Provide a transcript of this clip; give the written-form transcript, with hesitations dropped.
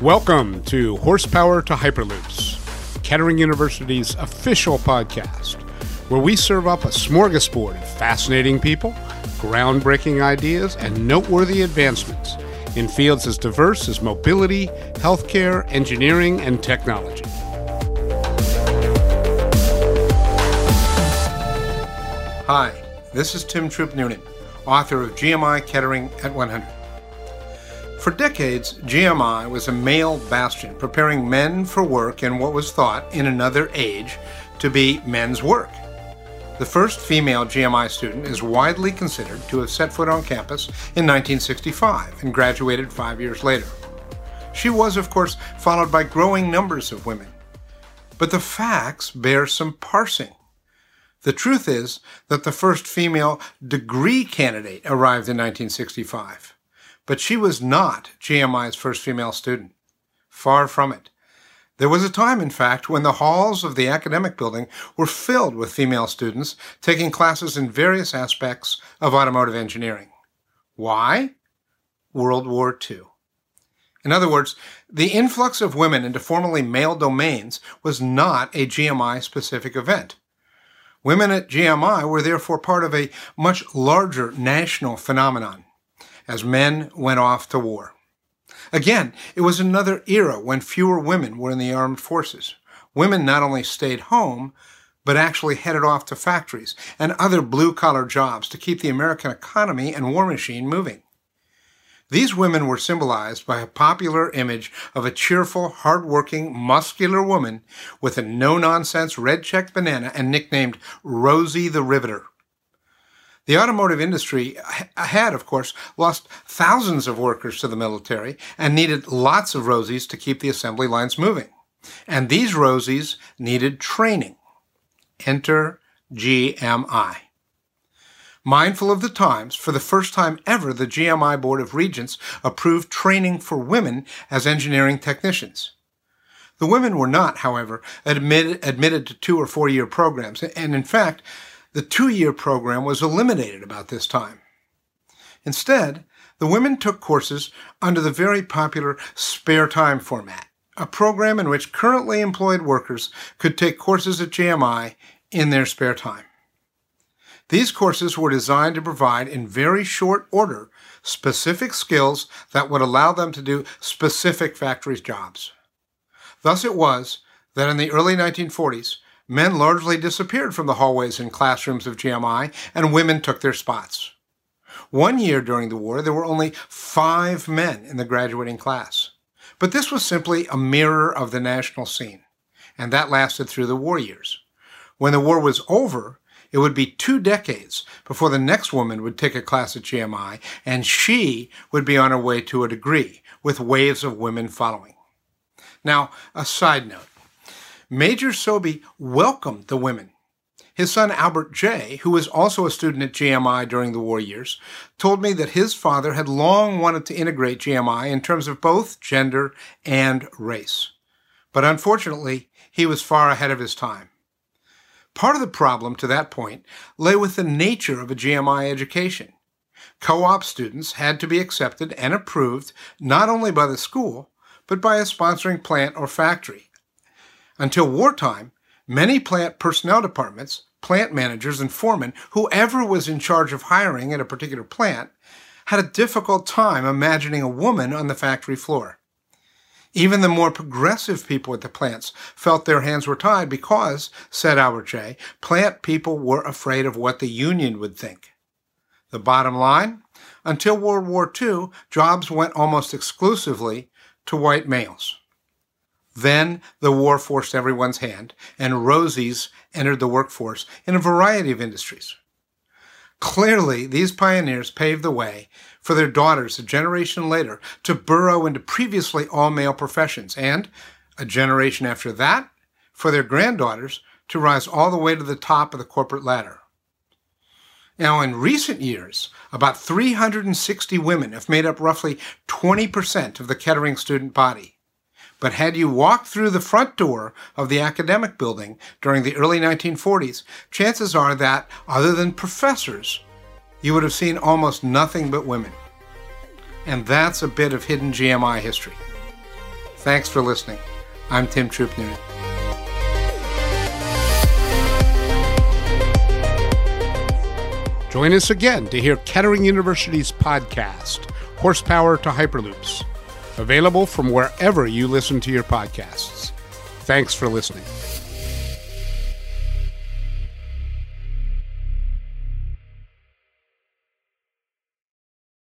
Welcome to Horsepower to Hyperloops, Kettering University's official podcast, where we serve up a smorgasbord of fascinating people, groundbreaking ideas, and noteworthy advancements in fields as diverse as mobility, healthcare, engineering, and technology. Hi, this is Tim Tripp-Noonan, author of GMI Kettering at 100. For decades, GMI was a male bastion, preparing men for work in what was thought, in another age, to be men's work. The first female GMI student is widely considered to have set foot on campus in 1965 and graduated 5 years later. She was, of course, followed by growing numbers of women. But the facts bear some parsing. The truth is that the first female degree candidate arrived in 1965, but she was not GMI's first female student. Far from it. There was a time, in fact, when the halls of the academic building were filled with female students taking classes in various aspects of automotive engineering. Why? World War II. In other words, the influx of women into formerly male domains was not a GMI-specific event. Women at GMI were therefore part of a much larger national phenomenon as men went off to war. Again, it was another era when fewer women were in the armed forces. Women not only stayed home, but actually headed off to factories and other blue-collar jobs to keep the American economy and war machine moving. These women were symbolized by a popular image of a cheerful, hard-working, muscular woman with a no-nonsense red-checked banana and nicknamed Rosie the Riveter. The automotive industry had, of course, lost thousands of workers to the military and needed lots of Rosies to keep the assembly lines moving. And these Rosies needed training. Enter GMI. Mindful of the times, for the first time ever, the GMI Board of Regents approved training for women as engineering technicians. The women were not, however, admitted to 2 or 4 year programs, and in fact, the 2-year program was eliminated about this time. Instead, the women took courses under the very popular spare time format, a program in which currently employed workers could take courses at GMI in their spare time. These courses were designed to provide, in very short order, specific skills that would allow them to do specific factory jobs. Thus it was that in the early 1940s, men largely disappeared from the hallways and classrooms of GMI, and women took their spots. 1 year during the war, there were only 5 men in the graduating class. But this was simply a mirror of the national scene, and that lasted through the war years. When the war was over, it would be 2 decades before the next woman would take a class at GMI, and she would be on her way to a degree, with waves of women following. Now, a side note. Major Sobey welcomed the women. His son Albert J., who was also a student at GMI during the war years, told me that his father had long wanted to integrate GMI in terms of both gender and race. But unfortunately, he was far ahead of his time. Part of the problem to that point lay with the nature of a GMI education. Co-op students had to be accepted and approved not only by the school, but by a sponsoring plant or factory. Until wartime, many plant personnel departments, plant managers and foremen, whoever was in charge of hiring at a particular plant, had a difficult time imagining a woman on the factory floor. Even the more progressive people at the plants felt their hands were tied because, said Albert J., plant people were afraid of what the union would think. The bottom line? Until World War II, jobs went almost exclusively to white males. Then the war forced everyone's hand, and Rosies entered the workforce in a variety of industries. Clearly, these pioneers paved the way for their daughters a generation later to burrow into previously all-male professions, and a generation after that, for their granddaughters to rise all the way to the top of the corporate ladder. Now, in recent years, about 360 women have made up roughly 20% of the Kettering student body. But had you walked through the front door of the academic building during the early 1940s, chances are that, other than professors, you would have seen almost nothing but women. And that's a bit of hidden GMI history. Thanks for listening. I'm Tim Tripp-Noonan. Join us again to hear Kettering University's podcast, Horsepower to Hyperloops, available from wherever you listen to your podcasts. Thanks for listening.